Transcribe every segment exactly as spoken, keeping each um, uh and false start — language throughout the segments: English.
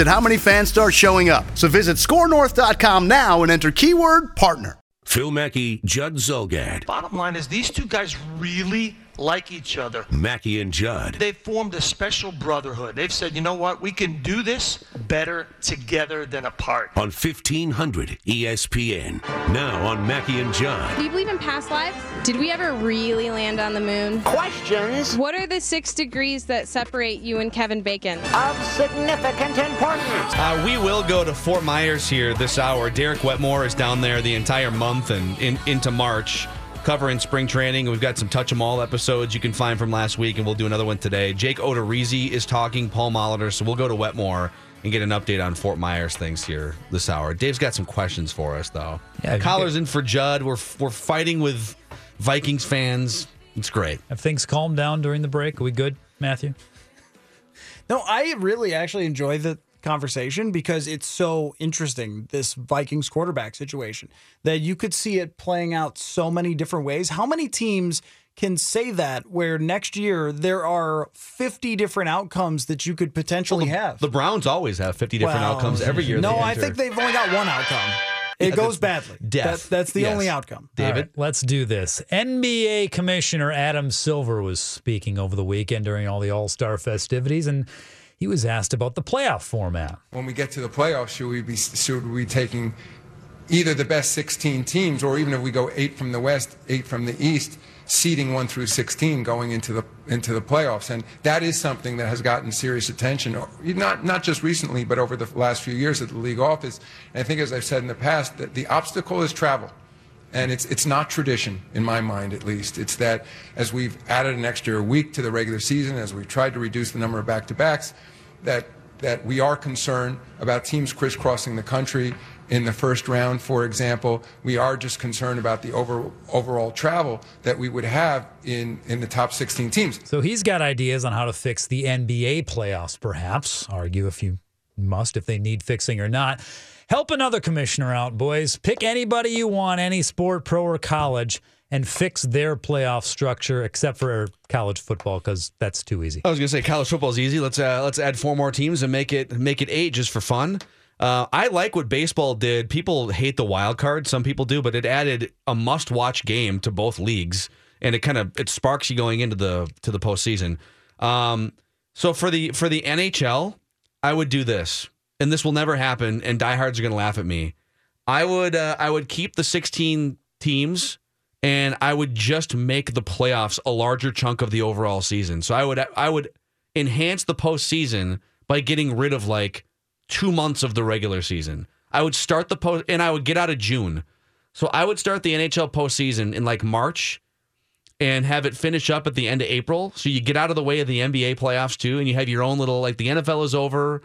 at how many fans start showing up. So visit score north dot com now and enter keyword partner. Phil Mackey, Judd Zolgad. Bottom line is these two guys really like each other. Mackey and Judd. They've formed a special brotherhood. They've said, you know what? We can do this better together than apart. On fifteen hundred E S P N. Now on Mackey and Judd. Do you believe in past lives? Did we ever really land on the moon? Questions. What are the six degrees that separate you and Kevin Bacon? Of significant importance. Uh, we will go to Fort Myers here this hour. Derek Wetmore is down there the entire month and in, into March, covering spring training. We've got some Touch 'em All episodes you can find from last week, and we'll do another one today. Jake Odorizzi is talking, Paul Molitor, so we'll go to Wetmore and get an update on Fort Myers things here this hour. Dave's got some questions for us, though. Yeah, Collar's in for Judd. We're we're fighting with Vikings fans. It's great. Have things calmed down during the break? Are we good, Matthew? No, I really actually enjoy the conversation because it's so interesting, this Vikings quarterback situation, that you could see it playing out so many different ways. How many teams can say that where next year there are fifty different outcomes that you could potentially well, the, have? The Browns always have fifty different well, outcomes every year. No, I think they've only got one outcome. It yeah, goes badly. Death. That, that's the yes. only outcome. David, right, let's do this. N B A Commissioner Adam Silver was speaking over the weekend during all the All-Star festivities, and he was asked about the playoff format. When we get to the playoffs, should we be should we be taking either the best sixteen teams, or even if we go eight from the West, eight from the East, seeding one through sixteen going into the into the playoffs? And that is something that has gotten serious attention, not not just recently, but over the last few years at the league office. And I think, as I've said in the past, that the obstacle is travel. And it's it's not tradition, in my mind at least. It's that as we've added an extra week to the regular season, as we've tried to reduce the number of back-to-backs, that that we are concerned about teams crisscrossing the country in the first round, for example. We are just concerned about the over, overall travel that we would have in, in the top sixteen teams. So he's got ideas on how to fix the N B A playoffs, perhaps. Argue if you must, if they need fixing or not. Help another commissioner out, boys. Pick anybody you want, any sport, pro or college, and fix their playoff structure, except for college football, because that's too easy. I was going to say college football is easy. Let's uh, let's add four more teams and make it make it eight just for fun. Uh, I like what baseball did. People hate the wild card. Some people do, but it added a must-watch game to both leagues, and it kind of it sparks you going into the to the postseason. Um, so for the for the N H L, I would do this. And this will never happen, and diehards are going to laugh at me. I would uh, I would keep the sixteen teams, and I would just make the playoffs a larger chunk of the overall season. So I would I would enhance the postseason by getting rid of like two months of the regular season. I would start the post, and I would get out of June. So I would start the N H L postseason in like March, and have it finish up at the end of April. So you get out of the way of the N B A playoffs too, and you have your own little, like, the N F L is over.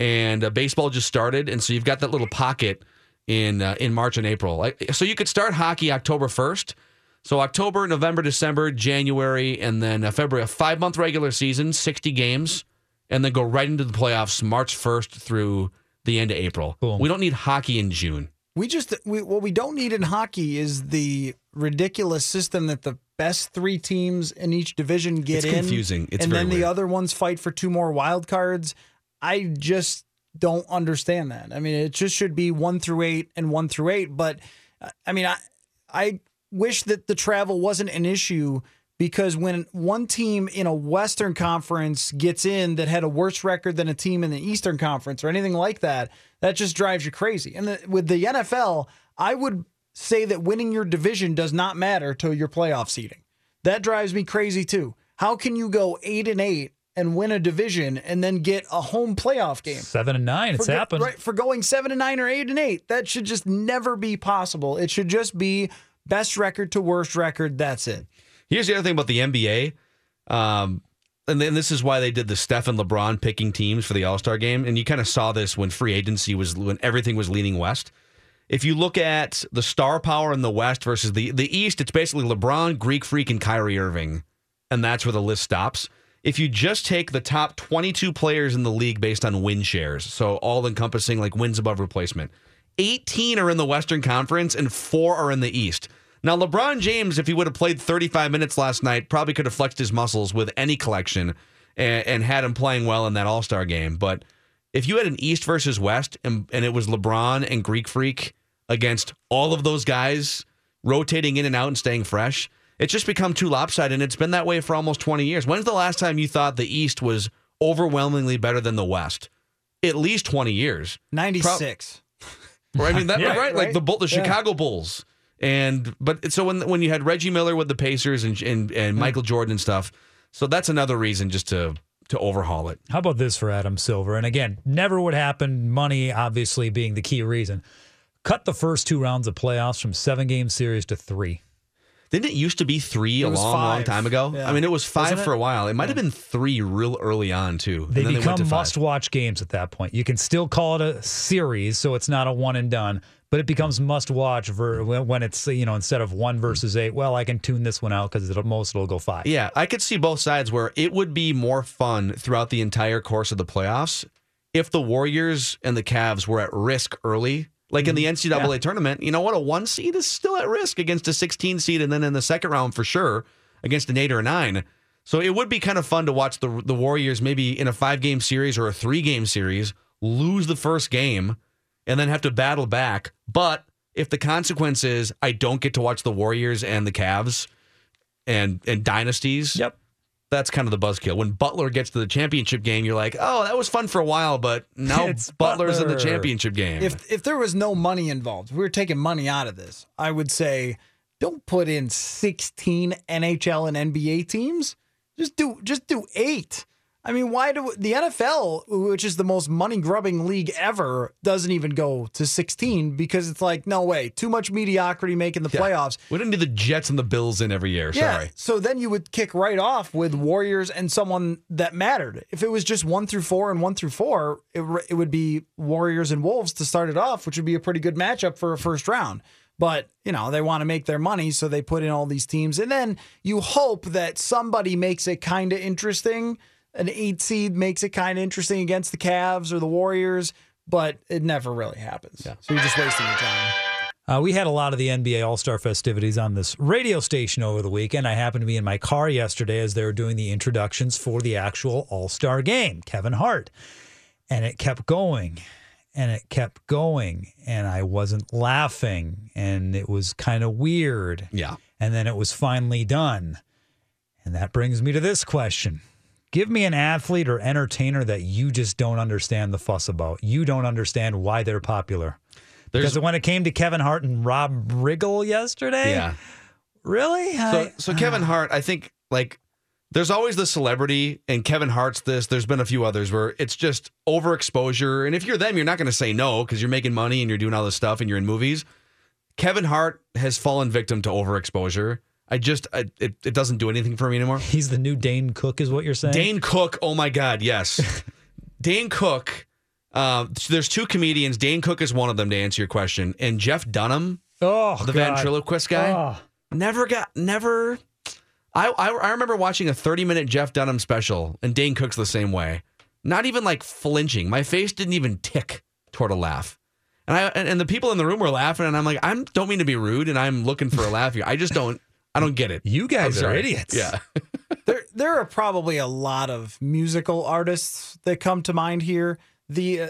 And uh, baseball just started, and so you've got that little pocket in uh, in March and April. Like, so you could start hockey October first. So October, November, December, January, and then uh, February. A five-month regular season, sixty games, and then go right into the playoffs March first through the end of April. Cool. We don't need hockey in June. We just we, what we don't need in hockey is the ridiculous system that the best three teams in each division get in. It's confusing. In, it's and very then weird. The other ones fight for two more wild cards. I just don't understand that. I mean, it just should be one through eight and one through eight. But, I mean, I I wish that the travel wasn't an issue, because when one team in a Western Conference gets in that had a worse record than a team in the Eastern Conference or anything like that, that just drives you crazy. And the, with the N F L, I would say that winning your division does not matter till your playoff seeding. That drives me crazy too. How can you go eight and eight and win a division and then get a home playoff game? Seven and nine, for it's go, happened. Right, for going seven and nine or eight and eight, that should just never be possible. It should just be best record to worst record. That's it. Here's the other thing about the N B A. Um, And then this is why they did the Steph and LeBron picking teams for the All-Star game. And you kind of saw this when free agency was, when everything was leaning west. If you look at the star power in the West versus the, the East, it's basically LeBron, Greek Freak, and Kyrie Irving. And that's where the list stops. If you just take the top twenty-two players in the league based on win shares, so all-encompassing, like wins above replacement, eighteen are in the Western Conference and four are in the East. Now, LeBron James, if he would have played thirty-five minutes last night, probably could have flexed his muscles with any collection and, and had him playing well in that All-Star game. But if you had an East versus West and, and it was LeBron and Greek Freak against all of those guys rotating in and out and staying fresh, it's just become too lopsided, and it's been that way for almost twenty years. When's the last time you thought the East was overwhelmingly better than the West? At least twenty years. ninety-six. Pro- I mean, that, yeah, right? right? Like the, the yeah. Chicago Bulls. And but so when when you had Reggie Miller with the Pacers and and, and Michael Jordan and stuff, so that's another reason just to to overhaul it. How about this for Adam Silver? And again, never would happen. Money obviously being the key reason. Cut the first two rounds of playoffs from seven game series to three. Didn't it used to be three it a long, five. long time ago? Yeah. I mean, it was five Wasn't for it? a while. It might have been three real early on, too. They and then become they to must-watch games at that point. You can still call it a series, so it's not a one and done, but it becomes must-watch when it's, you know, instead of one versus eight, well, I can tune this one out because at most it'll go five. Yeah, I could see both sides where it would be more fun throughout the entire course of the playoffs if the Warriors and the Cavs were at risk early. Like in the N C double A yeah. tournament, you know what? A one seed is still at risk against a sixteen seed, and then in the second round for sure against an eight or a nine. So it would be kind of fun to watch the the Warriors maybe in a five game series or a three game series lose the first game and then have to battle back. But if the consequence is I don't get to watch the Warriors and the Cavs and and dynasties, yep, that's kind of the buzzkill. When Butler gets to the championship game, you're like, oh, that was fun for a while, but now it's Butler's Butler. in the championship game. If if there was no money involved, if we were taking money out of this, I would say don't put in sixteen N H L and N B A teams. Just do just do eight. I mean, why do the N F L, which is the most money-grubbing league ever, doesn't even go to sixteen because it's like, no way, too much mediocrity making the yeah. playoffs. We didn't do the Jets and the Bills in every year, yeah. sorry. So then you would kick right off with Warriors and someone that mattered. If it was just one through four and one through four, it, it would be Warriors and Wolves to start it off, which would be a pretty good matchup for a first round. But, you know, they want to make their money, so they put in all these teams. And then you hope that somebody makes it kind of interesting. An eight seed makes it kind of interesting against the Cavs or the Warriors, but it never really happens. Yeah. So you're just wasting your time. Uh, we had a lot of the N B A All-Star festivities on this radio station over the weekend. I happened to be in my car yesterday as they were doing the introductions for the actual All-Star game, Kevin Hart. And it kept going, and it kept going, and I wasn't laughing, and it was kind of weird. Yeah. And then it was finally done. And that brings me to this question. Give me an athlete or entertainer that you just don't understand the fuss about. You don't understand why they're popular. There's, because when it came to Kevin Hart and Rob Riggle yesterday, yeah. really? So, I, so Kevin uh, Hart, I think, like, there's always the celebrity, and Kevin Hart's this. There's been a few others where it's just overexposure. And if you're them, you're not going to say no because you're making money and you're doing all this stuff and you're in movies. Kevin Hart has fallen victim to overexposure. I just, I, it, it doesn't do anything for me anymore. He's the new Dane Cook is what you're saying? Dane Cook, oh my God, yes. Dane Cook, uh, so there's two comedians. Dane Cook is one of them, to answer your question. And Jeff Dunham, oh, the God. ventriloquist guy, oh. never got, never. I, I, I remember watching a thirty-minute Jeff Dunham special, and Dane Cook's the same way. Not even like flinching. My face didn't even tick toward a laugh. And, I, and, and the people in the room were laughing, and I'm like, I don't mean to be rude, and I'm looking for a laugh here. I just don't. I don't get it. You guys are idiots. Yeah. there there are probably a lot of musical artists that come to mind here. The uh,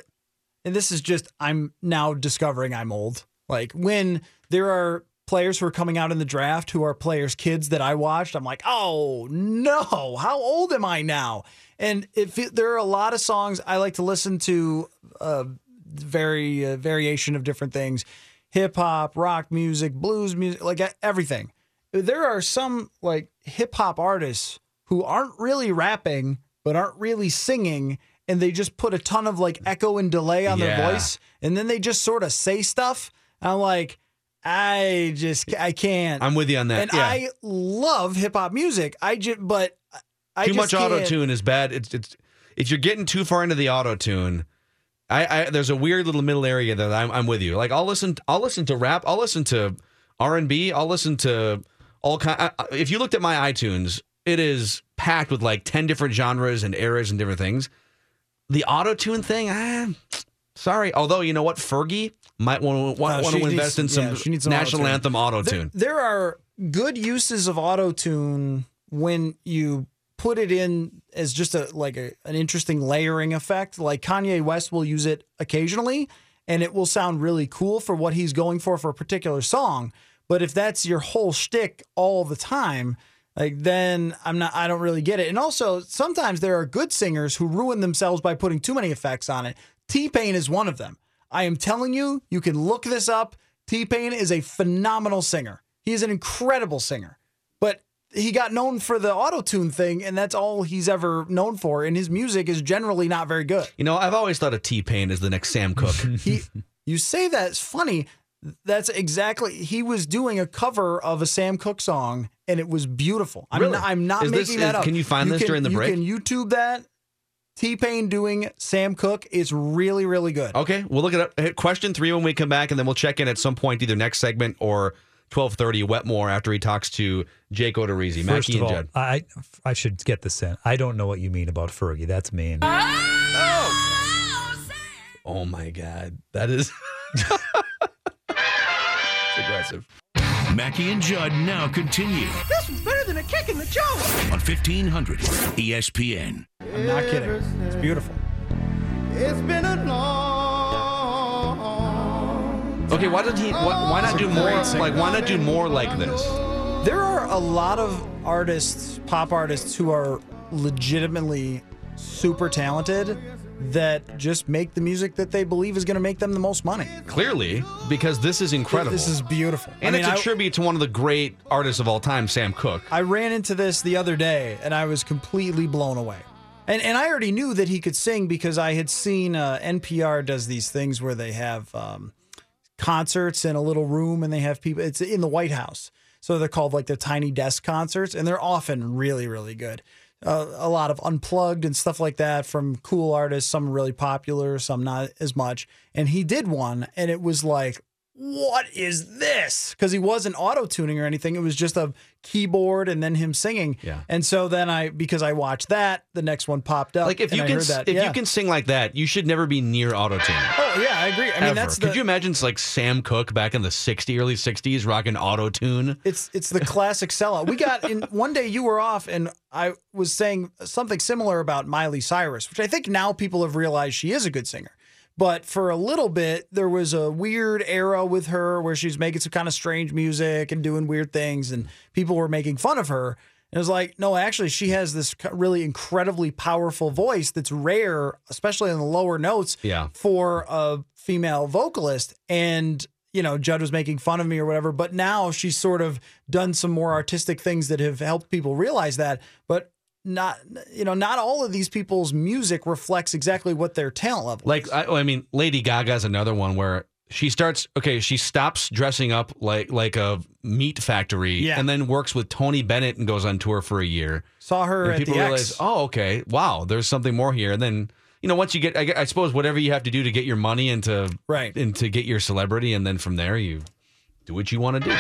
and this is just I'm now discovering I'm old. Like when there are players who are coming out in the draft who are players' kids that I watched, I'm like, "Oh, no. How old am I now?" And if it, there are a lot of songs I like to listen to, uh very uh, variation of different things. hip-hop, rock music, blues music, like everything. There are some like hip-hop artists who aren't really rapping but aren't really singing, and they just put a ton of like echo and delay on yeah. their voice, and then they just sort of say stuff. I'm like, I just, I can't. I'm with you on that. And yeah. I love hip-hop music. I just, but I too just much can't. Auto-tune is bad. It's, it's, if you're getting too far into the auto-tune, I, I there's a weird little middle area that I'm, I'm with you. Like I'll listen, I'll listen to rap, I'll listen to R and B, I'll listen to all kind. I, if you looked at my iTunes, it is packed with like ten different genres and eras and different things. The auto-tune thing, ah, sorry. Although, you know what, Fergie might want to want to invest in some, yeah, she needs some national auto-tune. Anthem auto-tune. There, there are good uses of auto-tune when you put it in as just a like a, an interesting layering effect. Like Kanye West will use it occasionally, and it will sound really cool for what he's going for for a particular song. But if that's your whole shtick all the time, like then I'm not, I don't really get it. And also sometimes there are good singers who ruin themselves by putting too many effects on it. T-Pain is one of them. I am telling you, you can look this up. T-Pain is a phenomenal singer. He is an incredible singer, but he got known for the auto-tune thing, and that's all he's ever known for. And his music is generally not very good. You know, I've always thought of T-Pain as the next Sam Cooke. he, you say that, it's funny. That's exactly, he was doing a cover of a Sam Cooke song, and it was beautiful. I'm really? not, I'm not is making this, that is, up. Can you find you this can, during the you break? You can YouTube that. T-Pain doing Sam Cooke. It's really, really good. Okay, we'll look it up. Question three when we come back, and then we'll check in at some point, either next segment or twelve thirty, Wetmore, after he talks to Jake Odorizzi. First Mackie of all, and Judd. I, I should get this in. I don't know what you mean about Fergie. That's mean. Oh! Oh, oh my God. That is aggressive. Mackie and Judd now continue. This was better than a kick in the jaw. On fifteen hundred E S P N. I'm not kidding. It's beautiful. It's been a long. Okay, why didn't he? Why, why not do more? Like, why not do more like this? There are a lot of artists, pop artists, who are legitimately super talented that just make the music that they believe is going to make them the most money. Clearly, because this is incredible. This is beautiful. And I mean, it's a I, tribute to one of the great artists of all time, Sam Cooke. I ran into this the other day, and I was completely blown away. And and I already knew that he could sing because I had seen uh, N P R does these things where they have um, concerts in a little room, and they have people. It's in the White House. So they're called like the Tiny Desk Concerts, and they're often really, really good. Uh, a lot of unplugged and stuff like that from cool artists, some really popular, some not as much. And he did one, and it was like, what is this? Because he wasn't auto-tuning or anything. It was just a keyboard and then him singing. Yeah. And so then I, because I watched that, the next one popped up. Like if you can, that, if yeah. you can sing like that, you should never be near auto-tune. Oh yeah, I agree. I Ever. mean, that's the, could you imagine it's like Sam Cooke back in the sixties, early sixties, rocking auto-tune? It's it's the classic sellout. We got in one day you were off, and I was saying something similar about Miley Cyrus, which I think now people have realized she is a good singer. But for a little bit, there was a weird era with her where she was making some kind of strange music and doing weird things, and people were making fun of her. And it was like, no, actually, she has this really incredibly powerful voice that's rare, especially in the lower notes, yeah. for a female vocalist. And, you know, Judd was making fun of me or whatever, but now she's sort of done some more artistic things that have helped people realize that. But Not, you know, not all of these people's music reflects exactly what their talent level like, is. Like, I, I mean, Lady Gaga's another one where she starts, okay, she stops dressing up like like a meat factory yeah. and then works with Tony Bennett and goes on tour for a year. Saw her and at people the realize, X. oh, okay, wow, there's something more here. And then, you know, once you get, I, I suppose, whatever you have to do to get your money and to, right. and to get your celebrity, and then from there you do what you want to do.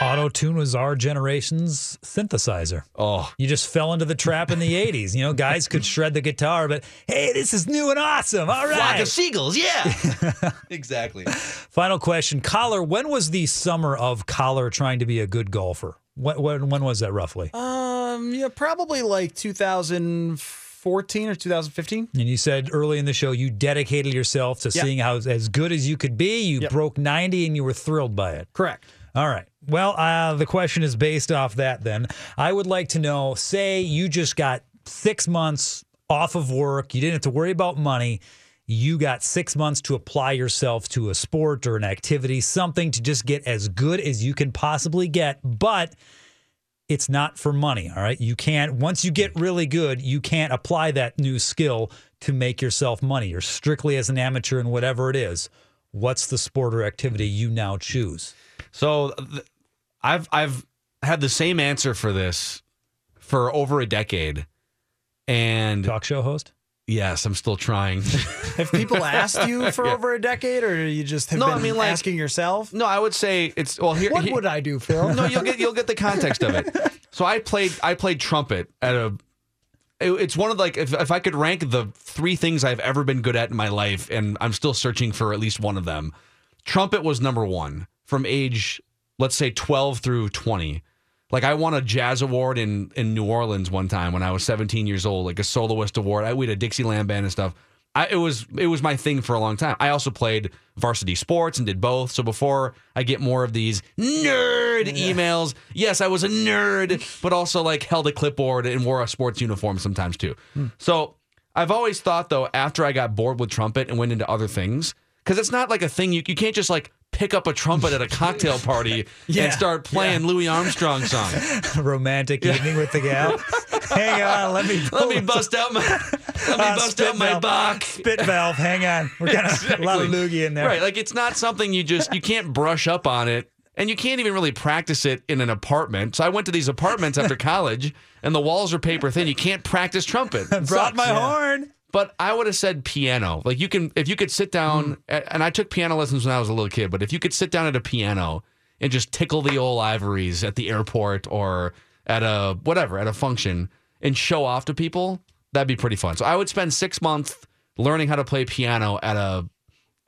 Auto-tune was our generation's synthesizer. Oh. You just fell into the trap in the eighties. You know, guys could shred the guitar, but hey, this is new and awesome. All right. Flock of seagulls, yeah. Exactly. Final question. Collar, when was the summer of Collar trying to be a good golfer? When, when, when was that roughly? Um, yeah, probably like two thousand fourteen or two thousand fifteen. And you said early in the show you dedicated yourself to yep. seeing how as good as you could be. You yep. broke ninety and you were thrilled by it. Correct. All right. Well, uh, the question is based off that then. I would like to know, say you just got six months off of work. You didn't have to worry about money. you got six months to apply yourself to a sport or an activity, something to just get as good as you can possibly get, but it's not for money, all right? You can't, once you get really good, you can't apply that new skill to make yourself money. You're strictly as an amateur in whatever it is. What's the sport or activity you now choose? So I've, I've had the same answer for this for over a decade. And talk show host? Yes, I'm still trying. Have people asked you for yeah. over a decade, or you just have no, been I mean, like, asking yourself? No, I would say it's well. Here, what here, would I do, Phil? No, you'll get you'll get the context of it. So I played I played trumpet at a. It, it's one of like if if I could rank the three things I've ever been good at in my life, and I'm still searching for at least one of them. Trumpet was number one from age, let's say, twelve through twenty. Like, I won a jazz award in, in New Orleans one time when I was seventeen years old, like a soloist award. I, we had a Dixieland band and stuff. I, it was it was my thing for a long time. I also played varsity sports and did both. So before I get more of these nerd yeah. emails, yes, I was a nerd, but also, like, held a clipboard and wore a sports uniform sometimes too. Hmm. So I've always thought, though, after I got bored with trumpet and went into other things, because it's not like a thing, you you can't just, like, pick up a trumpet at a cocktail party yeah, and start playing yeah. Louis Armstrong songs. Romantic yeah. evening with the gal. Hang on, let me let me bust out my let me uh, bust out my Bach spit valve. Hang on, we're gonna exactly. a lot of loogie in there. Right, like it's not something you just you can't brush up on it, and you can't even really practice it in an apartment. So I went to these apartments after college, and the walls are paper thin. You can't practice trumpet. Brought sucks. my yeah. horn. But I would have said piano. Like, you can, if you could sit down, mm. at, and I took piano lessons when I was a little kid, but if you could sit down at a piano and just tickle the old ivories at the airport or at a, whatever, at a function and show off to people, that'd be pretty fun. So I would spend six months learning how to play piano at a,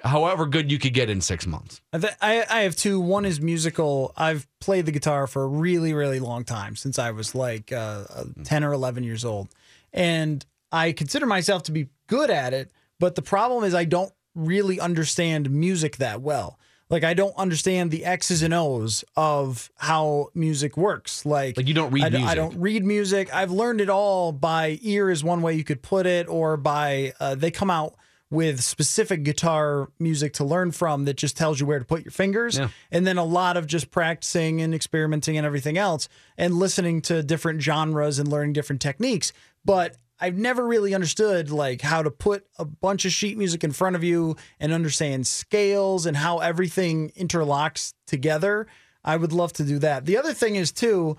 however good you could get in six months. I, I have two. One is musical. I've played the guitar for a really, really long time, since I was like uh, ten or eleven years old. And I consider myself to be good at it, but the problem is I don't really understand music that well. Like, I don't understand the X's and O's of how music works. Like, like you don't read I, music. I don't read music. I've learned it all by ear is one way you could put it, or by uh, they come out with specific guitar music to learn from that just tells you where to put your fingers. Yeah. And then a lot of just practicing and experimenting and everything else and listening to different genres and learning different techniques. But I've never really understood, like, how to put a bunch of sheet music in front of you and understand scales and how everything interlocks together. I would love to do that. The other thing is, too,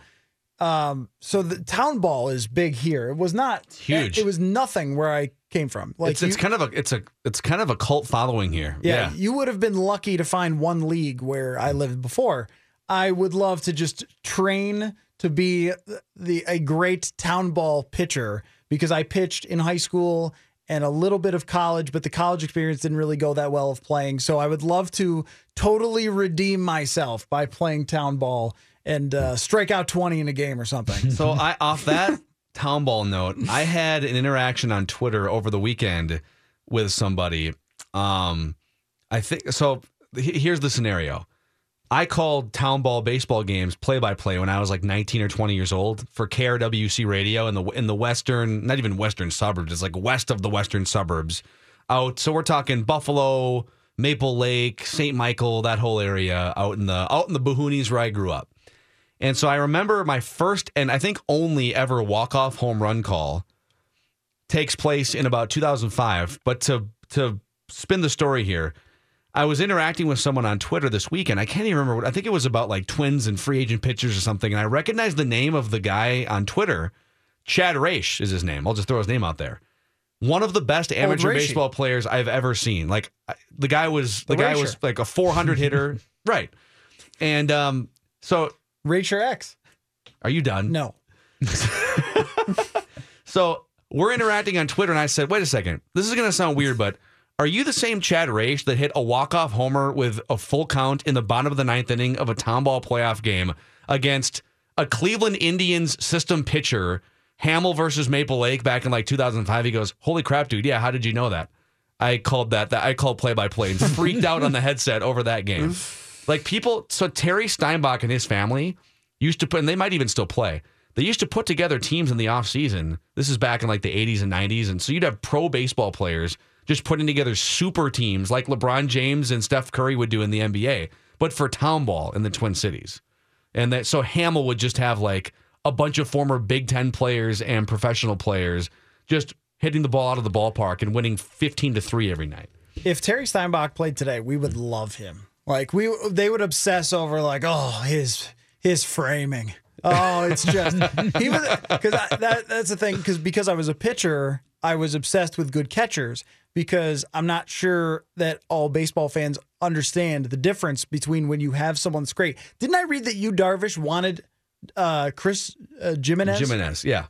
um, so the town ball is big here. It was not it's huge. It, it was nothing where I came from. Like, it's, it's you, kind of a it's a it's kind of a cult following here. Yeah, yeah, you would have been lucky to find one league where I lived before. I would love to just train to be the a great town ball pitcher, because I pitched in high school and a little bit of college, but the college experience didn't really go that well of playing. So I would love to totally redeem myself by playing town ball and uh, strike out twenty in a game or something. So I, off that town ball note, I had an interaction on Twitter over the weekend with somebody. Um, I think so. Here's the scenario. I called town ball baseball games play-by-play when I was like nineteen or twenty years old for K R W C radio in the in the western, not even western suburbs, it's like west of the western suburbs. Out, so we're talking Buffalo, Maple Lake, Saint Michael, that whole area out in the out in the boonies where I grew up. And so I remember my first and I think only ever walk-off home run call takes place in about two thousand five. But to to spin the story here, I was interacting with someone on Twitter this weekend. I can't even remember what. I think it was about like Twins and free agent pitchers or something. And I recognized the name of the guy on Twitter. Chad Rasche is his name. I'll just throw his name out there. One of the best amateur baseball players I've ever seen. Like the guy was the, the guy Rascher. was like a four hundred hitter, right? And um, so Rascher X. Are you done? No. So we're interacting on Twitter, and I said, "Wait a second. This is going to sound weird, but." Are you the same Chad Rasche that hit a walk-off homer with a full count in the bottom of the ninth inning of a town ball playoff game against a Cleveland Indians system pitcher, Hamill versus Maple Lake back in like two thousand five? He goes, "Holy crap, dude! Yeah, how did you know that?" I called that. that I called play-by-play and freaked out on the headset over that game. Like people, so Terry Steinbach and his family used to put, and they might even still play. They used to put together teams in the off season. This is back in like the eighties and nineties, and so you'd have pro baseball players just putting together super teams like LeBron James and Steph Curry would do in the N B A, but for town ball in the Twin Cities. And that, so Hamill would just have like a bunch of former Big Ten players and professional players just hitting the ball out of the ballpark and winning fifteen to three every night. If Terry Steinbach played today, we would love him. Like we, they would obsess over like, oh, his his framing. Oh, it's just he was because that that's the thing because because I was a pitcher, I was obsessed with good catchers because I'm not sure that all baseball fans understand the difference between when you have someone that's great. Didn't I read that Yu Darvish wanted uh, Chris uh, Gimenez? Gimenez, yeah.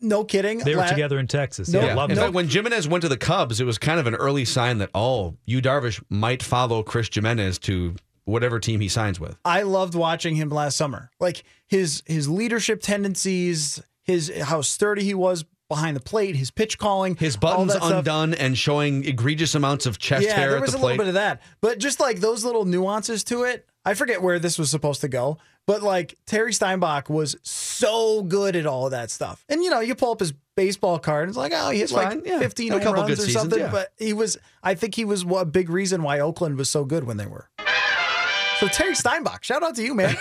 No kidding. They were La- together in Texas. No, yeah. I love it. In fact, when Gimenez went to the Cubs, it was kind of an early sign that, oh, Yu Darvish might follow Chris Gimenez to whatever team he signs with. I loved watching him last summer. Like his his leadership tendencies, his how sturdy he was behind the plate, his pitch calling. His buttons undone and showing egregious amounts of chest yeah, hair at the plate. Yeah, there was a little bit of that. But just like those little nuances to it, I forget where this was supposed to go. But, like, Terry Steinbach was so good at all of that stuff. And, you know, you pull up his baseball card, and it's like, oh, he hits like yeah. fifteen home runs or seasons, something. Yeah. But he was, I think he was a big reason why Oakland was so good when they were. So, Terry Steinbach, shout out to you, man.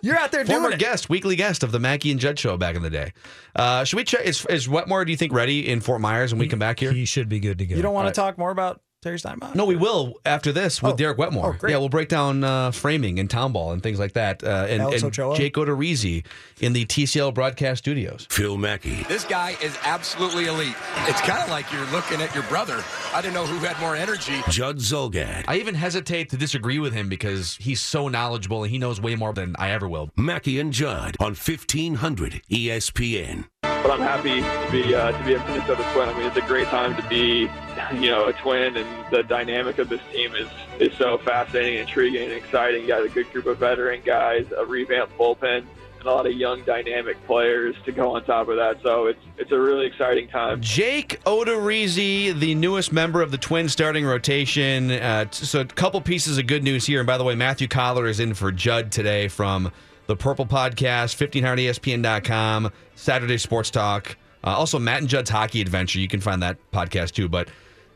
You're out there doing Former it. Former guest, weekly guest of the Mackie and Judd show back in the day. Uh, should we check? Is, is Wetmore, do you think, ready in Fort Myers when he, we come back here? He should be good to go. You don't want right. to talk more about Terry Steinbach? No, we will after this with oh. Derek Wetmore. Oh, great. Yeah, we'll break down uh, framing and town ball and things like that. Uh, and and Jake Odorizzi in the T C L broadcast studios. Phil Mackey. This guy is absolutely elite. It's kind of like you're looking at your brother. I didn't know who had more energy. Judd Zolgad. I even hesitate to disagree with him because he's so knowledgeable and he knows way more than I ever will. Mackie and Judd on fifteen hundred E S P N. But I'm happy to be uh, to be a Minnesota Twin. I mean, it's a great time to be, you know, a Twin, and the dynamic of this team is, is so fascinating, intriguing, and exciting. You got a good group of veteran guys, a revamped bullpen, and a lot of young, dynamic players to go on top of that. So it's it's a really exciting time. Jake Odorizzi, the newest member of the Twin starting rotation. Uh, so a couple pieces of good news here. And by the way, Matthew Collar is in for Judd today from the Purple Podcast, fifteen hundred E S P N dot com, Saturday Sports Talk. Uh, also, Matt and Judd's Hockey Adventure. You can find that podcast, too. But,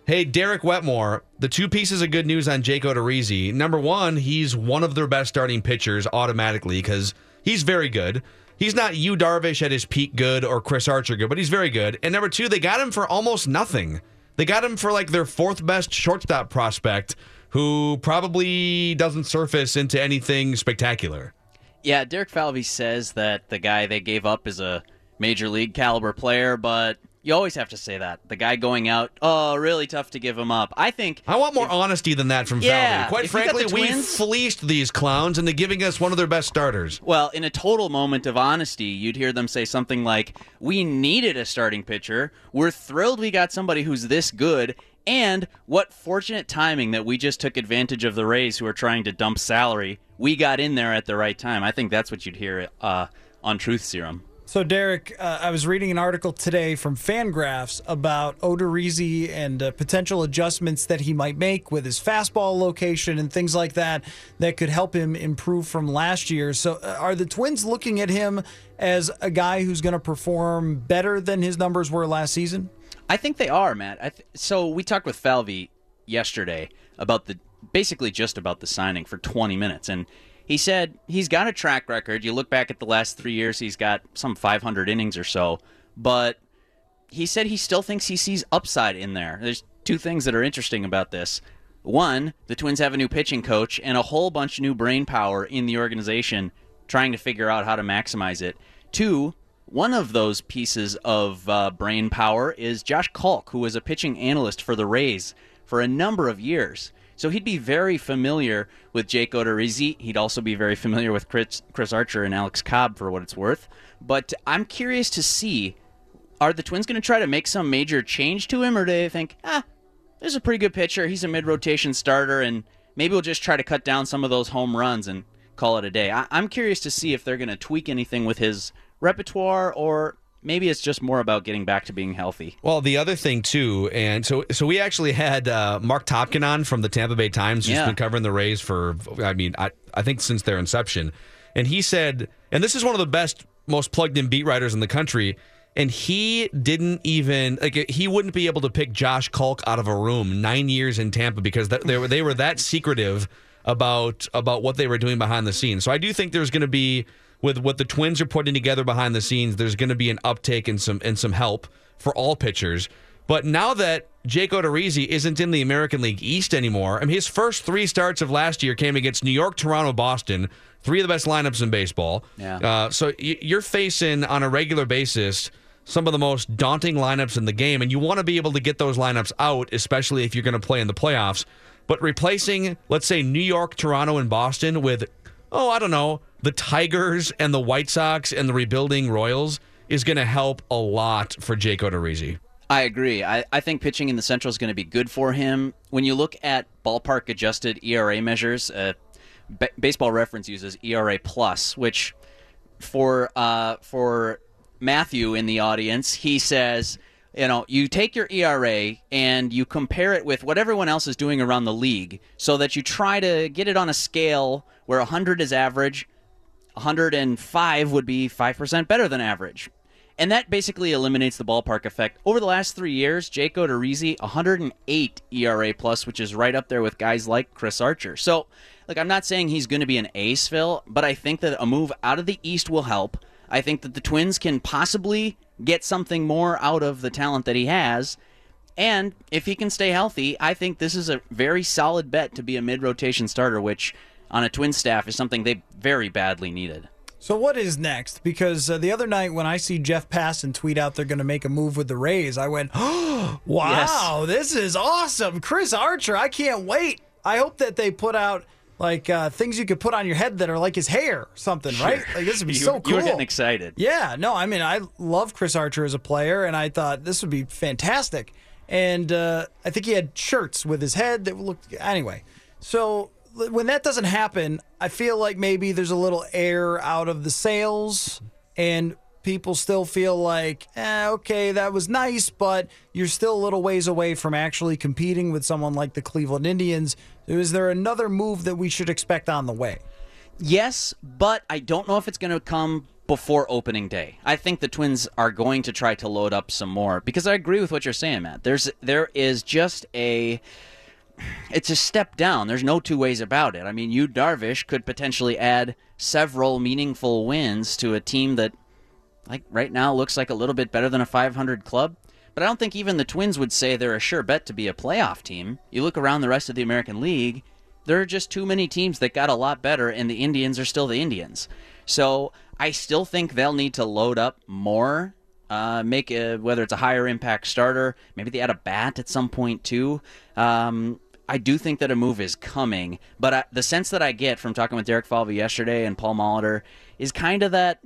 hey, Derek Wetmore, the two pieces of good news on Jake Odorizzi. Number one, he's one of their best starting pitchers automatically because he's very good. He's not Yu Darvish at his peak good or Chris Archer good, but he's very good. And number two, they got him for almost nothing. They got him for, like, their fourth best shortstop prospect who probably doesn't surface into anything spectacular. Yeah, Derek Falvey says that the guy they gave up is a major league caliber player, but you always have to say that. The guy going out, oh, really tough to give him up. I think I want more if, honesty than that from yeah, Falvey. Quite frankly, we fleeced these clowns into giving us one of their best starters. Well, in a total moment of honesty, you'd hear them say something like, we needed a starting pitcher. We're thrilled we got somebody who's this good. And what fortunate timing that we just took advantage of the Rays who are trying to dump salary. We got in there at the right time. I think that's what you'd hear uh, on Truth Serum. So, Derek, uh, I was reading an article today from Fangraphs about Odorizzi and uh, potential adjustments that he might make with his fastball location and things like that that could help him improve from last year. So uh, are the Twins looking at him as a guy who's going to perform better than his numbers were last season? I think they are, Matt. I th- so we talked with Falvey yesterday about the basically just about the signing for twenty minutes, and he said he's got a track record. You look back at the last three years, he's got some five hundred innings or so, but he said he still thinks he sees upside in there. There's two things that are interesting about this. One, the Twins have a new pitching coach and a whole bunch of new brain power in the organization trying to figure out how to maximize it. Two, one of those pieces of uh, brain power is Josh Kalk, who was a pitching analyst for the Rays for a number of years. So he'd be very familiar with Jake Odorizzi. He'd also be very familiar with Chris, Chris Archer and Alex Cobb, for what it's worth. But I'm curious to see, are the Twins going to try to make some major change to him, or do they think, ah, this is a pretty good pitcher, he's a mid-rotation starter, and maybe we'll just try to cut down some of those home runs and call it a day. I- I'm curious to see if they're going to tweak anything with his repertoire, or maybe it's just more about getting back to being healthy. Well, the other thing, too, and so so we actually had uh, Mark Topkin on from the Tampa Bay Times, who's yeah. been covering the Rays for, I mean, I, I think since their inception. And he said, and this is one of the best, most plugged-in beat writers in the country, And he didn't even, like, he wouldn't be able to pick Josh Kalk out of a room nine years in Tampa because they were, they were that secretive about about what they were doing behind the scenes. So I do think there's going to be, with what the Twins are putting together behind the scenes, there's going to be an uptake and some and some help for all pitchers. But now that Jake Odorizzi isn't in the American League East anymore, I mean, his first three starts of last year came against New York, Toronto, Boston, three of the best lineups in baseball. Yeah. Uh, so you're facing, on a regular basis, some of the most daunting lineups in the game, and you want to be able to get those lineups out, especially if you're going to play in the playoffs. But replacing, let's say, New York, Toronto, and Boston with, oh, I don't know, the Tigers and the White Sox and the rebuilding Royals is going to help a lot for Jake Odorizzi. I agree. I, I think pitching in the Central is going to be good for him. When you look at ballpark-adjusted E R A measures, uh, B- Baseball Reference uses E R A plus, which for uh, for Matthew in the audience, he says, you know, you take your E R A and you compare it with what everyone else is doing around the league so that you try to get it on a scale where one hundred is average, one hundred five would be five percent better than average. And that basically eliminates the ballpark effect. Over the last three years, Jake Odorizzi, one hundred eight E R A plus, which is right up there with guys like Chris Archer. So, like, I'm not saying he's going to be an ace, Phil, but I think that a move out of the East will help. I think that the Twins can possibly get something more out of the talent that he has. And if he can stay healthy, I think this is a very solid bet to be a mid-rotation starter, which on a Twins staff is something they very badly needed. So what is next? Because uh, the other night when I see Jeff Passan tweet out they're going to make a move with the Rays, I went, oh, wow, yes. This is awesome. Chris Archer, I can't wait. I hope that they put out, like, uh, things you could put on your head that are like his hair or something, sure. Right? Like, this would be you, so cool. You were getting excited. Yeah, no, I mean, I love Chris Archer as a player, and I thought this would be fantastic. And uh, I think he had shirts with his head that looked, anyway. So when that doesn't happen, I feel like maybe there's a little air out of the sails and people still feel like, eh, okay, that was nice, but you're still a little ways away from actually competing with someone like the Cleveland Indians. Is there another move that we should expect on the way? Yes, but I don't know if it's going to come before opening day. I think the Twins are going to try to load up some more because I agree with what you're saying, Matt. There's, there is just a... It's a step down. There's no two ways about it. I mean, Yu Darvish could potentially add several meaningful wins to a team that, like, right now looks like a little bit better than a five hundred club. But I don't think even the Twins would say they're a sure bet to be a playoff team. You look around the rest of the American League, there are just too many teams that got a lot better, and the Indians are still the Indians. So I still think they'll need to load up more. Uh, make a, whether it's a higher impact starter, maybe they add a bat at some point too. Um, I do think that a move is coming, but I, the sense that I get from talking with Derek Falvey yesterday and Paul Molitor is kind of that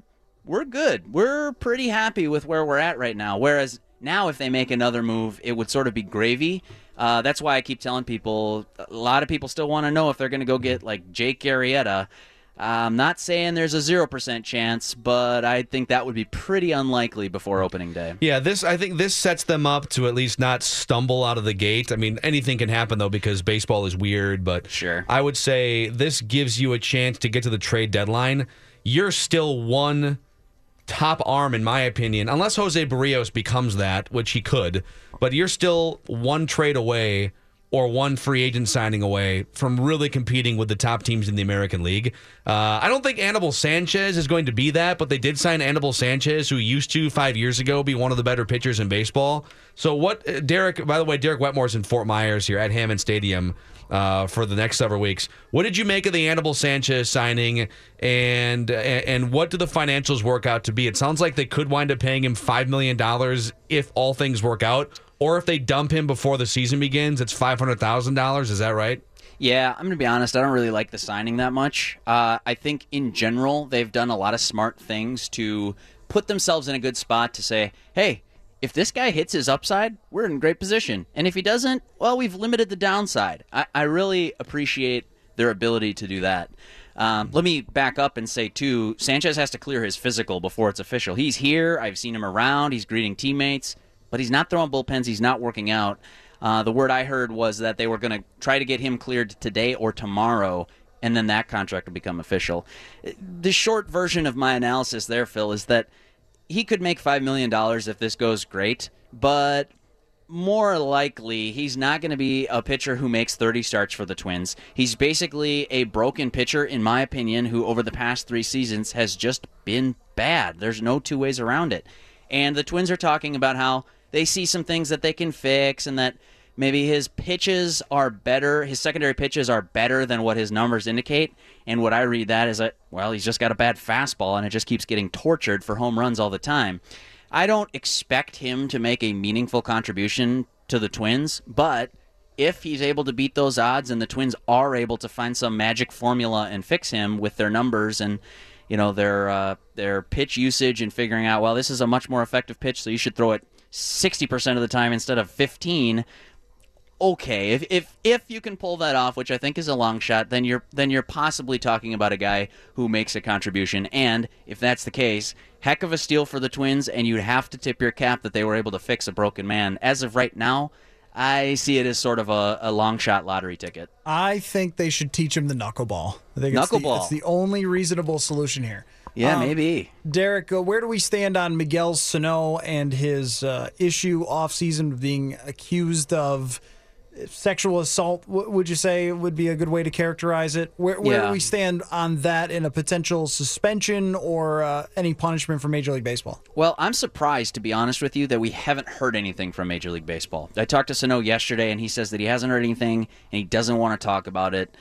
we're good. We're pretty happy with where we're at right now, whereas now if they make another move, it would sort of be gravy. Uh, that's why I keep telling people, a lot of people still want to know if they're going to go get like Jake Arrieta. I'm not saying there's a zero percent chance, but I think that would be pretty unlikely before opening day. Yeah, this I think this sets them up to at least not stumble out of the gate. I mean, anything can happen, though, because baseball is weird. But sure. I would say this gives you a chance to get to the trade deadline. You're still one top arm, in my opinion, unless Jose Barrios becomes that, which he could. But you're still one trade away or one free agent signing away from really competing with the top teams in the American League. Uh, I don't think Anibal Sanchez is going to be that, but they did sign Anibal Sanchez, who used to, five years ago, be one of the better pitchers in baseball. So what, Derek, by the way, Derek Wetmore's in Fort Myers here at Hammond Stadium uh, for the next several weeks. What did you make of the Anibal Sanchez signing, and and what do the financials work out to be? It sounds like they could wind up paying him five million dollars if all things work out. Or if they dump him before the season begins, it's five hundred thousand dollars. Is that right? Yeah, I'm going to be honest. I don't really like the signing that much. Uh, I think in general, they've done a lot of smart things to put themselves in a good spot to say, hey, if this guy hits his upside, we're in great position. And if he doesn't, well, we've limited the downside. I, I really appreciate their ability to do that. Um, let me back up and say, too, Sanchez has to clear his physical before it's official. He's here. I've seen him around. He's greeting teammates. But he's not throwing bullpens. He's not working out. Uh, the word I heard was that they were going to try to get him cleared today or tomorrow, and then that contract will become official. The short version of my analysis there, Phil, is that he could make five million dollars if this goes great, but more likely he's not going to be a pitcher who makes thirty starts for the Twins. He's basically a broken pitcher, in my opinion, who over the past three seasons has just been bad. There's no two ways around it. And the Twins are talking about how they see some things that they can fix and that maybe his pitches are better, his secondary pitches are better than what his numbers indicate. And what I read that is that, well, he's just got a bad fastball and it just keeps getting tortured for home runs all the time. I don't expect him to make a meaningful contribution to the Twins, but if he's able to beat those odds and the Twins are able to find some magic formula and fix him with their numbers and, you know, their uh, their pitch usage and figuring out, well, this is a much more effective pitch, so you should throw it sixty percent of the time instead of fifteen. Okay, if, if if you can pull that off, which I think is a long shot, then you're then you're possibly talking about a guy who makes a contribution. And if that's the case, heck of a steal for the Twins, and you'd have to tip your cap that they were able to fix a broken man. As of right now, I see it as sort of a, a long shot lottery ticket. I think they should teach him the knuckleball. I think it's knuckleball. The, it's the only reasonable solution here. Yeah, um, maybe. Derek, uh, where do we stand on Miguel Sano and his uh, issue offseason of being accused of sexual assault, would you say, would be a good way to characterize it? Where, where yeah. do we stand on that in a potential suspension or uh, any punishment from Major League Baseball? Well, I'm surprised, to be honest with you, that we haven't heard anything from Major League Baseball. I talked to Sano yesterday, and he says that he hasn't heard anything, and he doesn't want to talk about it.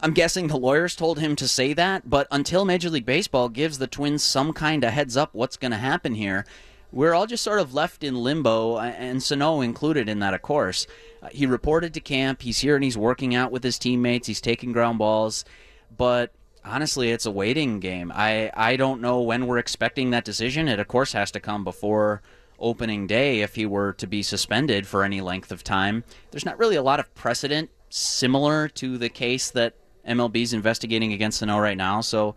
I'm guessing the lawyers told him to say that, but until Major League Baseball gives the Twins some kind of heads up what's going to happen here, we're all just sort of left in limbo, and Sano included in that, of course. Uh, he reported to camp. He's here and he's working out with his teammates. He's taking ground balls. But honestly, it's a waiting game. I, I don't know when we're expecting that decision. It, of course, has to come before opening day if he were to be suspended for any length of time. There's not really a lot of precedent similar to the case that M L B's investigating against Sano right now. So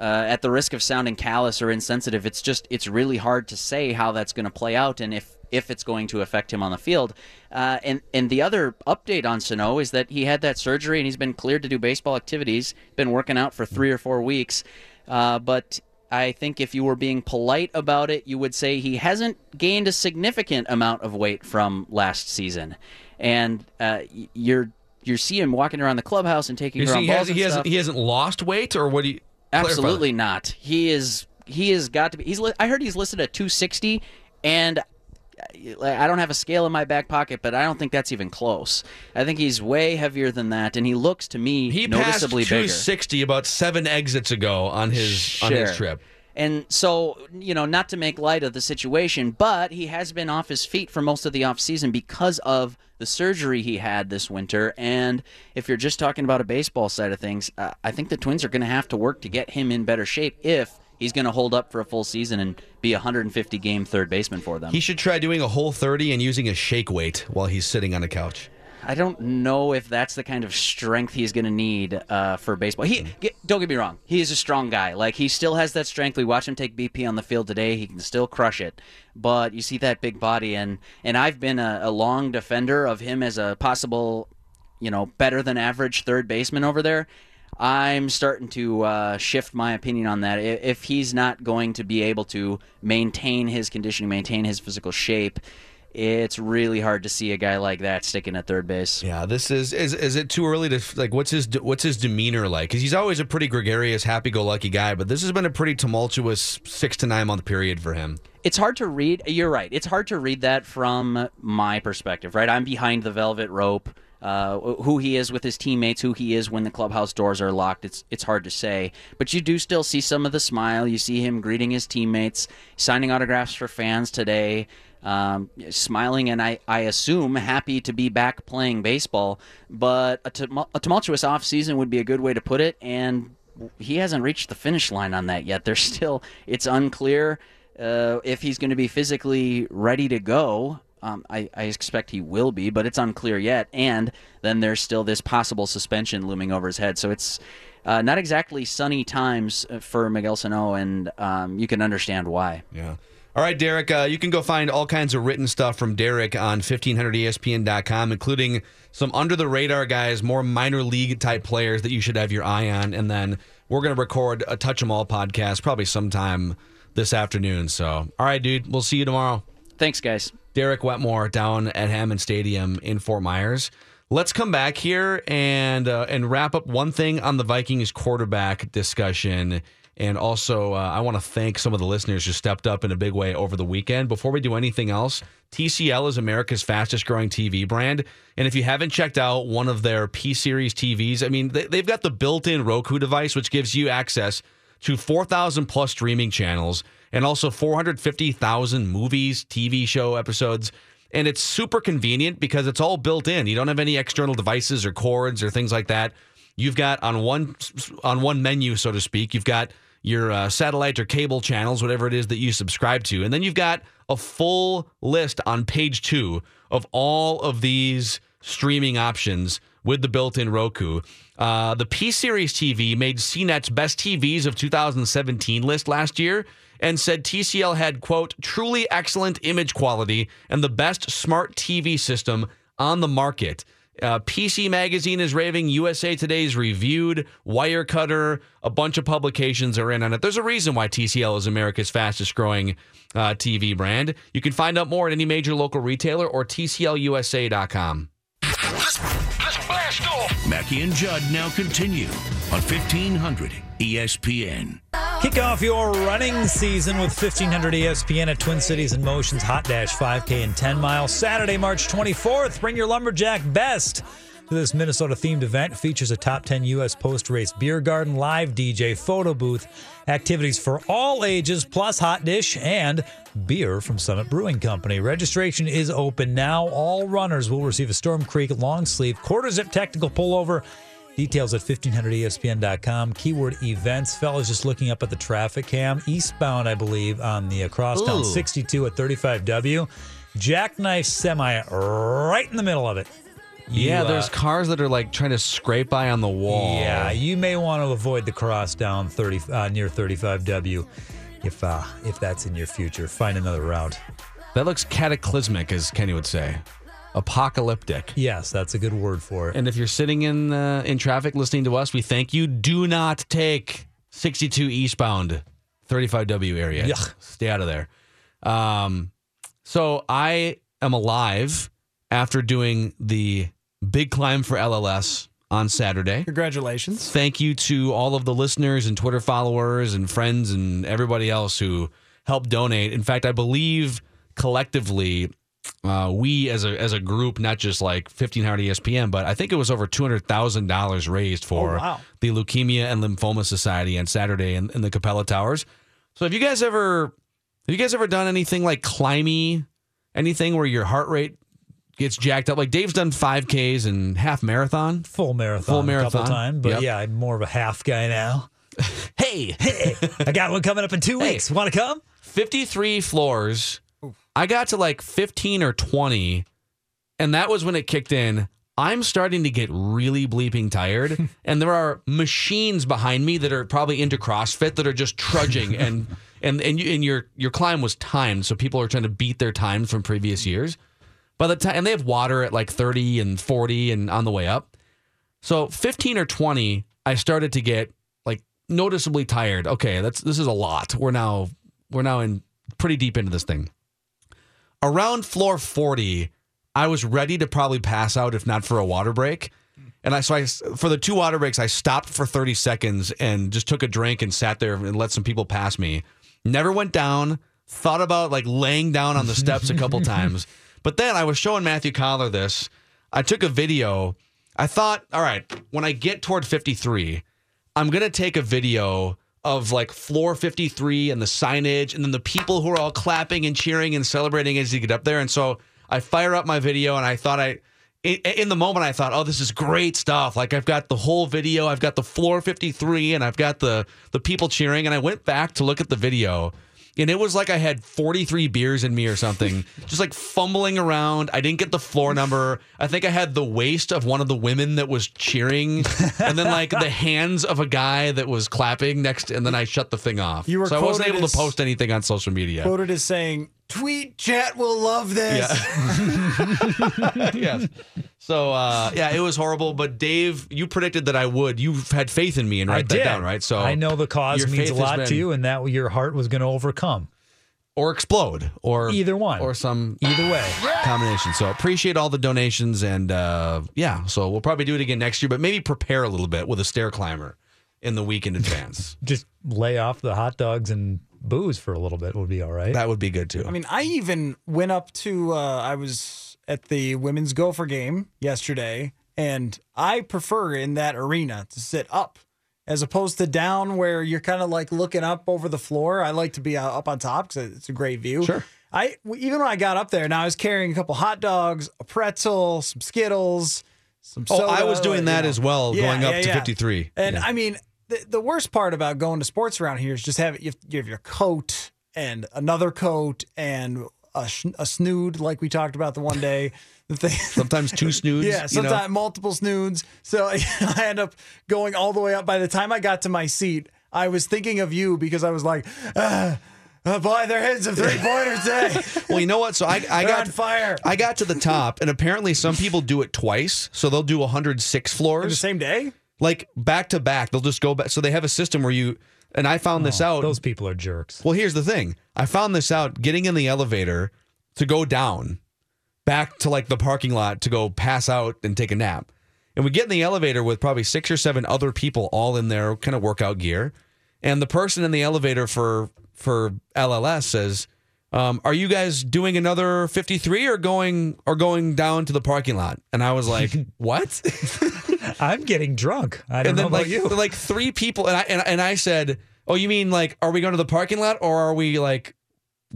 Uh, at the risk of sounding callous or insensitive, it's just it's really hard to say how that's going to play out and if, if it's going to affect him on the field. Uh, and, and the other update on Sano is that he had that surgery and he's been cleared to do baseball activities, been working out for three or four weeks. Uh, but I think if you were being polite about it, you would say he hasn't gained a significant amount of weight from last season. And uh, you're, you're seeing him walking around the clubhouse and taking ground balls and stuff. He hasn't lost weight, or what do you... Absolutely not. He is. He has got to be. He's. I heard he's listed at two sixty, and I don't have a scale in my back pocket, but I don't think that's even close. I think he's way heavier than that, and he looks to me he noticeably bigger. He passed two sixty about seven exits ago on his sure. on his trip. And so, you know, not to make light of the situation, but he has been off his feet for most of the offseason because of the surgery he had this winter. And if you're just talking about a baseball side of things, uh, I think the Twins are going to have to work to get him in better shape if he's going to hold up for a full season and be a one hundred fifty game third baseman for them. He should try doing a whole thirty and using a shake weight while he's sitting on a couch. I don't know if that's the kind of strength he's going to need uh, for baseball. He get, don't get me wrong. He is a strong guy. Like, he still has that strength. We watch him take B P on the field today. He can still crush it. But you see that big body, and, and I've been a, a long defender of him as a possible, you know, better than average third baseman over there. I'm starting to uh, shift my opinion on that. If he's not going to be able to maintain his conditioning, maintain his physical shape, it's really hard to see a guy like that sticking at third base. Yeah, this is is is it too early to, like, what's his what's his demeanor like? Because he's always a pretty gregarious, happy-go-lucky guy, but this has been a pretty tumultuous six to nine month period for him. It's hard to read. You're right. It's hard to read that from my perspective, right? I'm behind the velvet rope. Uh, who he is with his teammates, who he is when the clubhouse doors are locked, it's it's hard to say. But you do still see some of the smile. You see him greeting his teammates, signing autographs for fans today. Um, smiling and I, I assume happy to be back playing baseball, but a, tum a tumultuous offseason would be a good way to put it, and he hasn't reached the finish line on that yet. There's still, it's unclear uh, if he's going to be physically ready to go. Um, I, I expect he will be, but it's unclear yet, and then there's still this possible suspension looming over his head, so it's uh, not exactly sunny times for Miguel Sano, and um, you can understand why. Yeah. All right, Derek, uh, you can go find all kinds of written stuff from Derek on fifteen hundred E S P N dot com, including some under-the-radar guys, more minor league-type players that you should have your eye on. And then we're going to record a Touch 'Em All podcast probably sometime this afternoon. So, all right, dude, we'll see you tomorrow. Thanks, guys. Derek Wetmore down at Hammond Stadium in Fort Myers. Let's come back here and uh, and wrap up one thing on the Vikings quarterback discussion. And also, uh, I want to thank some of the listeners who stepped up in a big way over the weekend. Before we do anything else, T C L is America's fastest-growing T V brand. And if you haven't checked out one of their P-Series T Vs, I mean, they, they've got the built-in Roku device, which gives you access to four thousand plus streaming channels and also four hundred fifty thousand movies, T V show episodes. And it's super convenient because it's all built in. You don't have any external devices or cords or things like that. You've got on one on one menu, so to speak, you've got your uh, satellite or cable channels, whatever it is that you subscribe to. And then you've got a full list on page two of all of these streaming options with the built-in Roku. Uh, the P-Series T V made C net's Best T Vs of two thousand seventeen list last year and said T C L had, quote, truly excellent image quality and the best smart T V system on the market. Uh, P C Magazine is raving, U S A Today's reviewed, Wirecutter, a bunch of publications are in on it. There's a reason why T C L is America's fastest growing uh, T V brand. You can find out more at any major local retailer or T C L U S A dot com. Let's, let's blast off. Mackie and Judd now continue on fifteen hundred E S P N. Kick off your running season with fifteen hundred E S P N at Twin Cities and Motion's Hot Dash five K and ten mile. Saturday, March twenty-fourth, bring your Lumberjack best to this Minnesota-themed event. Features a top ten U S post-race beer garden, live D J, photo booth, activities for all ages, plus hot dish and beer from Summit Brewing Company. Registration is open now. All runners will receive a Storm Creek long sleeve, quarter zip technical pullover. Details at fifteen hundred E S P N dot com. Keyword events. Fellas just looking up at the traffic cam. Eastbound, I believe, on the crosstown sixty-two at thirty-five W. Jackknife semi right in the middle of it. You, yeah, there's uh, cars that are like trying to scrape by on the wall. Yeah, you may want to avoid the crosstown thirty, uh, near thirty-five W if, uh, if that's in your future. Find another route. That looks cataclysmic, as Kenny would say. Apocalyptic. Yes, that's a good word for it. And if you're sitting in uh, in traffic listening to us, we thank you. Do not take sixty-two eastbound, thirty-five W area. Yuck. Stay out of there. Um, so I am alive after doing the big climb for L L S on Saturday. Congratulations. Thank you to all of the listeners and Twitter followers and friends and everybody else who helped donate. In fact, I believe collectively... Uh, we as a as a group, not just like fifteen hundred E S P N, but I think it was over two hundred thousand dollars raised for oh, wow. the Leukemia and Lymphoma Society on Saturday in, in the Capella Towers. So have you guys ever have you guys ever done anything like climby, anything where your heart rate gets jacked up? Like Dave's done five Ks and half marathon, full marathon, full marathon, a couple time, but yep. yeah, I'm more of a half guy now. hey, hey, I got one coming up in two hey. weeks. Want to come? fifty-three floors. I got to like fifteen or twenty, and that was when it kicked in. I'm starting to get really bleeping tired, and there are machines behind me that are probably into CrossFit that are just trudging, and and and, you, and your your climb was timed, so people are trying to beat their times from previous years. By the time, and they have water at like thirty and forty and on the way up. So fifteen or twenty, I started to get like noticeably tired. Okay, that's this is a lot. We're now we're now in pretty deep into this thing. Around floor forty, I was ready to probably pass out if not for a water break. And I so I for the two water breaks, I stopped for thirty seconds and just took a drink and sat there and let some people pass me. Never went down, thought about like laying down on the steps a couple times. But then I was showing Matthew Collar this. I took a video. I thought, all right, when I get toward fifty-three, I'm going to take a video of like floor fifty-three and the signage and then the people who are all clapping and cheering and celebrating as you get up there. And so I fire up my video and I thought I, in the moment I thought, oh, this is great stuff. Like I've got the whole video, I've got the floor fifty-three and I've got the, the people cheering. And I went back to look at the video and it was like I had forty-three beers in me or something, just like fumbling around. I didn't get the floor number. I think I had the waist of one of the women that was cheering, and then like the hands of a guy that was clapping next, and then I shut the thing off. You were so I wasn't able as, to post anything on social media. Quoted as saying, tweet chat will love this. Yeah. Yes. So, uh, yeah, it was horrible. But, Dave, you predicted that I would. You had faith in me and write I that did. down, right? So I know the cause means a lot been, to you, and that your heart was going to overcome. Or explode. or Either one. Or some either way yeah. combination. So appreciate all the donations. And, uh, yeah, so we'll probably do it again next year. But maybe prepare a little bit with a stair climber in the week in advance. Just lay off the hot dogs and booze for a little bit would be all right. That would be good, too. I mean, I even went up to uh, – I was – at the women's Gopher game yesterday, and I prefer in that arena to sit up as opposed to down where you're kind of like looking up over the floor. I like to be up on top because it's a great view. Sure. I even when I got up there, now I was carrying a couple hot dogs, a pretzel, some Skittles, some soda. Oh, I was doing that you know. as well, yeah, going up yeah, to yeah. fifty-three. And yeah. I mean, the, the worst part about going to sports around here is just have you have your coat and another coat and A, sh a snood, like we talked about the one day. The thing. Sometimes two snoods. Yeah, sometimes you know? multiple snoods. So you know, I end up going all the way up. By the time I got to my seat, I was thinking of you because I was like, ah, oh boy, they're hitting some three-pointers today. Well, you know what? So I, I got on fire. I got to the top, and apparently some people do it twice. So they'll do one hundred six floors. In the same day? Like back to back. They'll just go back. So they have a system where you... And I found oh, this out. Those people are jerks. Well, here's the thing. I found this out getting in the elevator to go down back to like the parking lot to go pass out and take a nap. And we get in the elevator with probably six or seven other people all in their kind of workout gear. And the person in the elevator for for L L S says, um, are you guys doing another fifty-three or going or going down to the parking lot? And I was like, what? I'm getting drunk. I don't and then know about like, you. Like three people, and I and, and I said, "Oh, you mean like, are we going to the parking lot, or are we like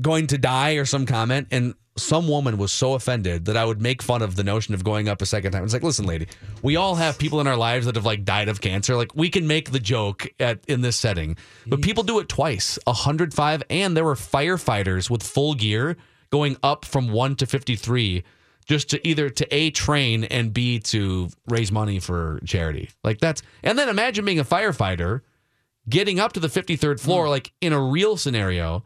going to die?" Or some comment. And some woman was so offended that I would make fun of the notion of going up a second time. It's like, listen, lady, we all have people in our lives that have like died of cancer. Like we can make the joke at in this setting, but people do it twice. one hundred five, and there were firefighters with full gear going up from one to fifty-three. Just to either to A, train, and B, to raise money for charity. Like that's, and then imagine being a firefighter, getting up to the fifty-third floor, mm. like in a real scenario,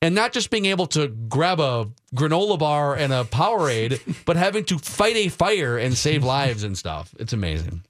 and not just being able to grab a granola bar and a Powerade, but having to fight a fire and save lives and stuff. It's amazing.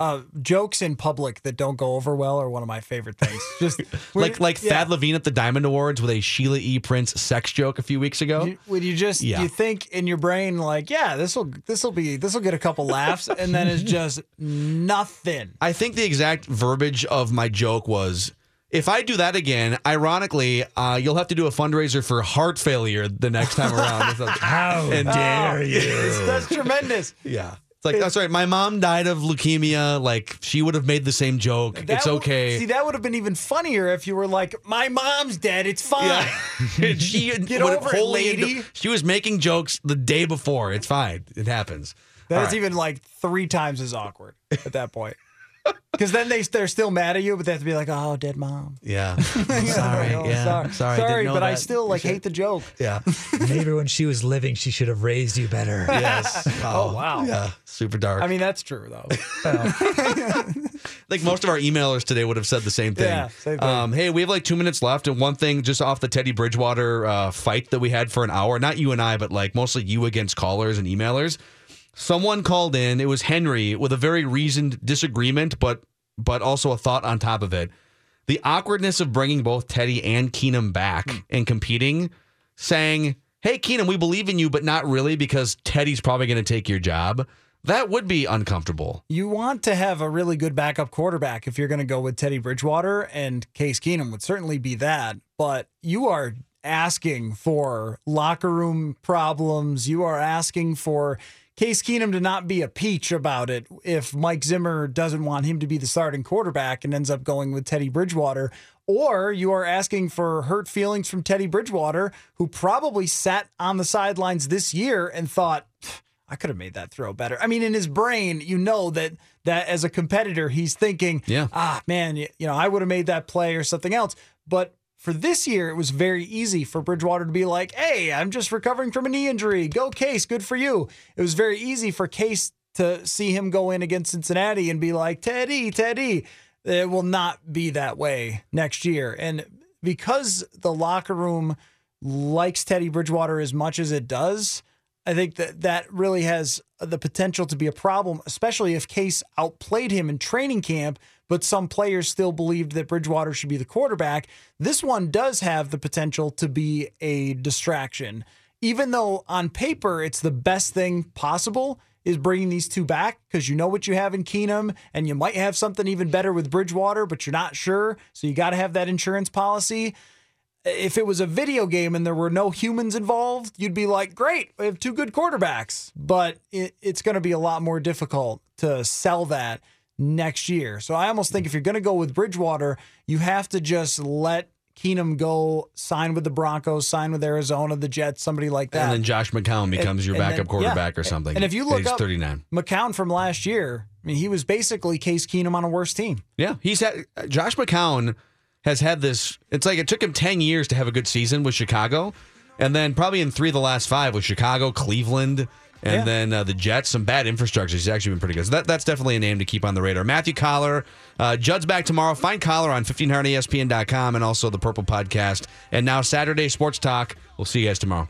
Uh, jokes in public that don't go over well are one of my favorite things. Just like like yeah. Thad Levine at the Diamond Awards with a Sheila E. Prince sex joke a few weeks ago. You, would you just yeah. you think in your brain like yeah this will this will be this will get a couple laughs and then it's just nothing. I think the exact verbiage of my joke was, if I do that again, ironically, uh, you'll have to do a fundraiser for heart failure the next time around. How and dare oh, you? That's tremendous. Yeah. It's like, that's right, my mom died of leukemia. Like, she would have made the same joke. That it's okay. See, that would have been even funnier if you were like, my mom's dead. It's fine. Yeah. she, Get over it, lady. She was making jokes the day before. It's fine. It happens. That is right. Even like three times as awkward at that point. Because then they, they're still mad at you, but they have to be like, oh, dead mom. Yeah. I'm sorry. oh, yeah. Sorry, sorry, sorry but that. I still like hate the joke. Yeah. Maybe when she was living, she should have raised you better. Yes. Oh, oh, wow. Yeah. Super dark. I mean, that's true, though. I think most of our emailers today would have said the same thing. Yeah, same thing. Um, hey, we have like two minutes left, and one thing just off the Teddy Bridgewater uh, fight that we had for an hour, not you and I, but like mostly you against callers and emailers. Someone called in, it was Henry, with a very reasoned disagreement, but but also a thought on top of it. The awkwardness of bringing both Teddy and Keenum back mm. and competing, saying, hey, Keenum, we believe in you, but not really because Teddy's probably going to take your job. That would be uncomfortable. You want to have a really good backup quarterback if you're going to go with Teddy Bridgewater, and Case Keenum would certainly be that, but you are asking for locker room problems. You are asking for Case Keenum to not be a peach about it if Mike Zimmer doesn't want him to be the starting quarterback and ends up going with Teddy Bridgewater. Or you are asking for hurt feelings from Teddy Bridgewater, who probably sat on the sidelines this year and thought, I could have made that throw better. I mean, in his brain, you know that that as a competitor, he's thinking, yeah. ah, man, you know, I would have made that play or something else. But for this year, it was very easy for Bridgewater to be like, hey, I'm just recovering from a knee injury. Go, Case. Good for you. It was very easy for Case to see him go in against Cincinnati and be like, Teddy, Teddy. It will not be that way next year. And because the locker room likes Teddy Bridgewater as much as it does, I think that that really has the potential to be a problem, especially if Case outplayed him in training camp, but some players still believed that Bridgewater should be the quarterback. This one does have the potential to be a distraction. Even though on paper it's the best thing possible is bringing these two back, because you know what you have in Keenum, and you might have something even better with Bridgewater, but you're not sure, so you got to have that insurance policy. If it was a video game and there were no humans involved, you'd be like, great, we have two good quarterbacks. But it, it's going to be a lot more difficult to sell that next year. So I almost think if you're going to go with Bridgewater, you have to just let Keenum go, sign with the Broncos, sign with Arizona, the Jets, somebody like that. And then Josh McCown becomes and, your and backup then, quarterback yeah. or something. And if you look up thirty-nine. McCown from last year, I mean, he was basically Case Keenum on a worse team. Yeah, he's had Josh McCown has had this, it's like it took him ten years to have a good season with Chicago, and then probably in three of the last five with Chicago, Cleveland, and yeah. then uh, the Jets, some bad infrastructure. He's actually been pretty good. So that, that's definitely a name to keep on the radar. Matthew Collar, uh, Judd's back tomorrow. Find Collar on fifteen hundred E S P N dot com and also the Purple Podcast. And now Saturday Sports Talk. We'll see you guys tomorrow.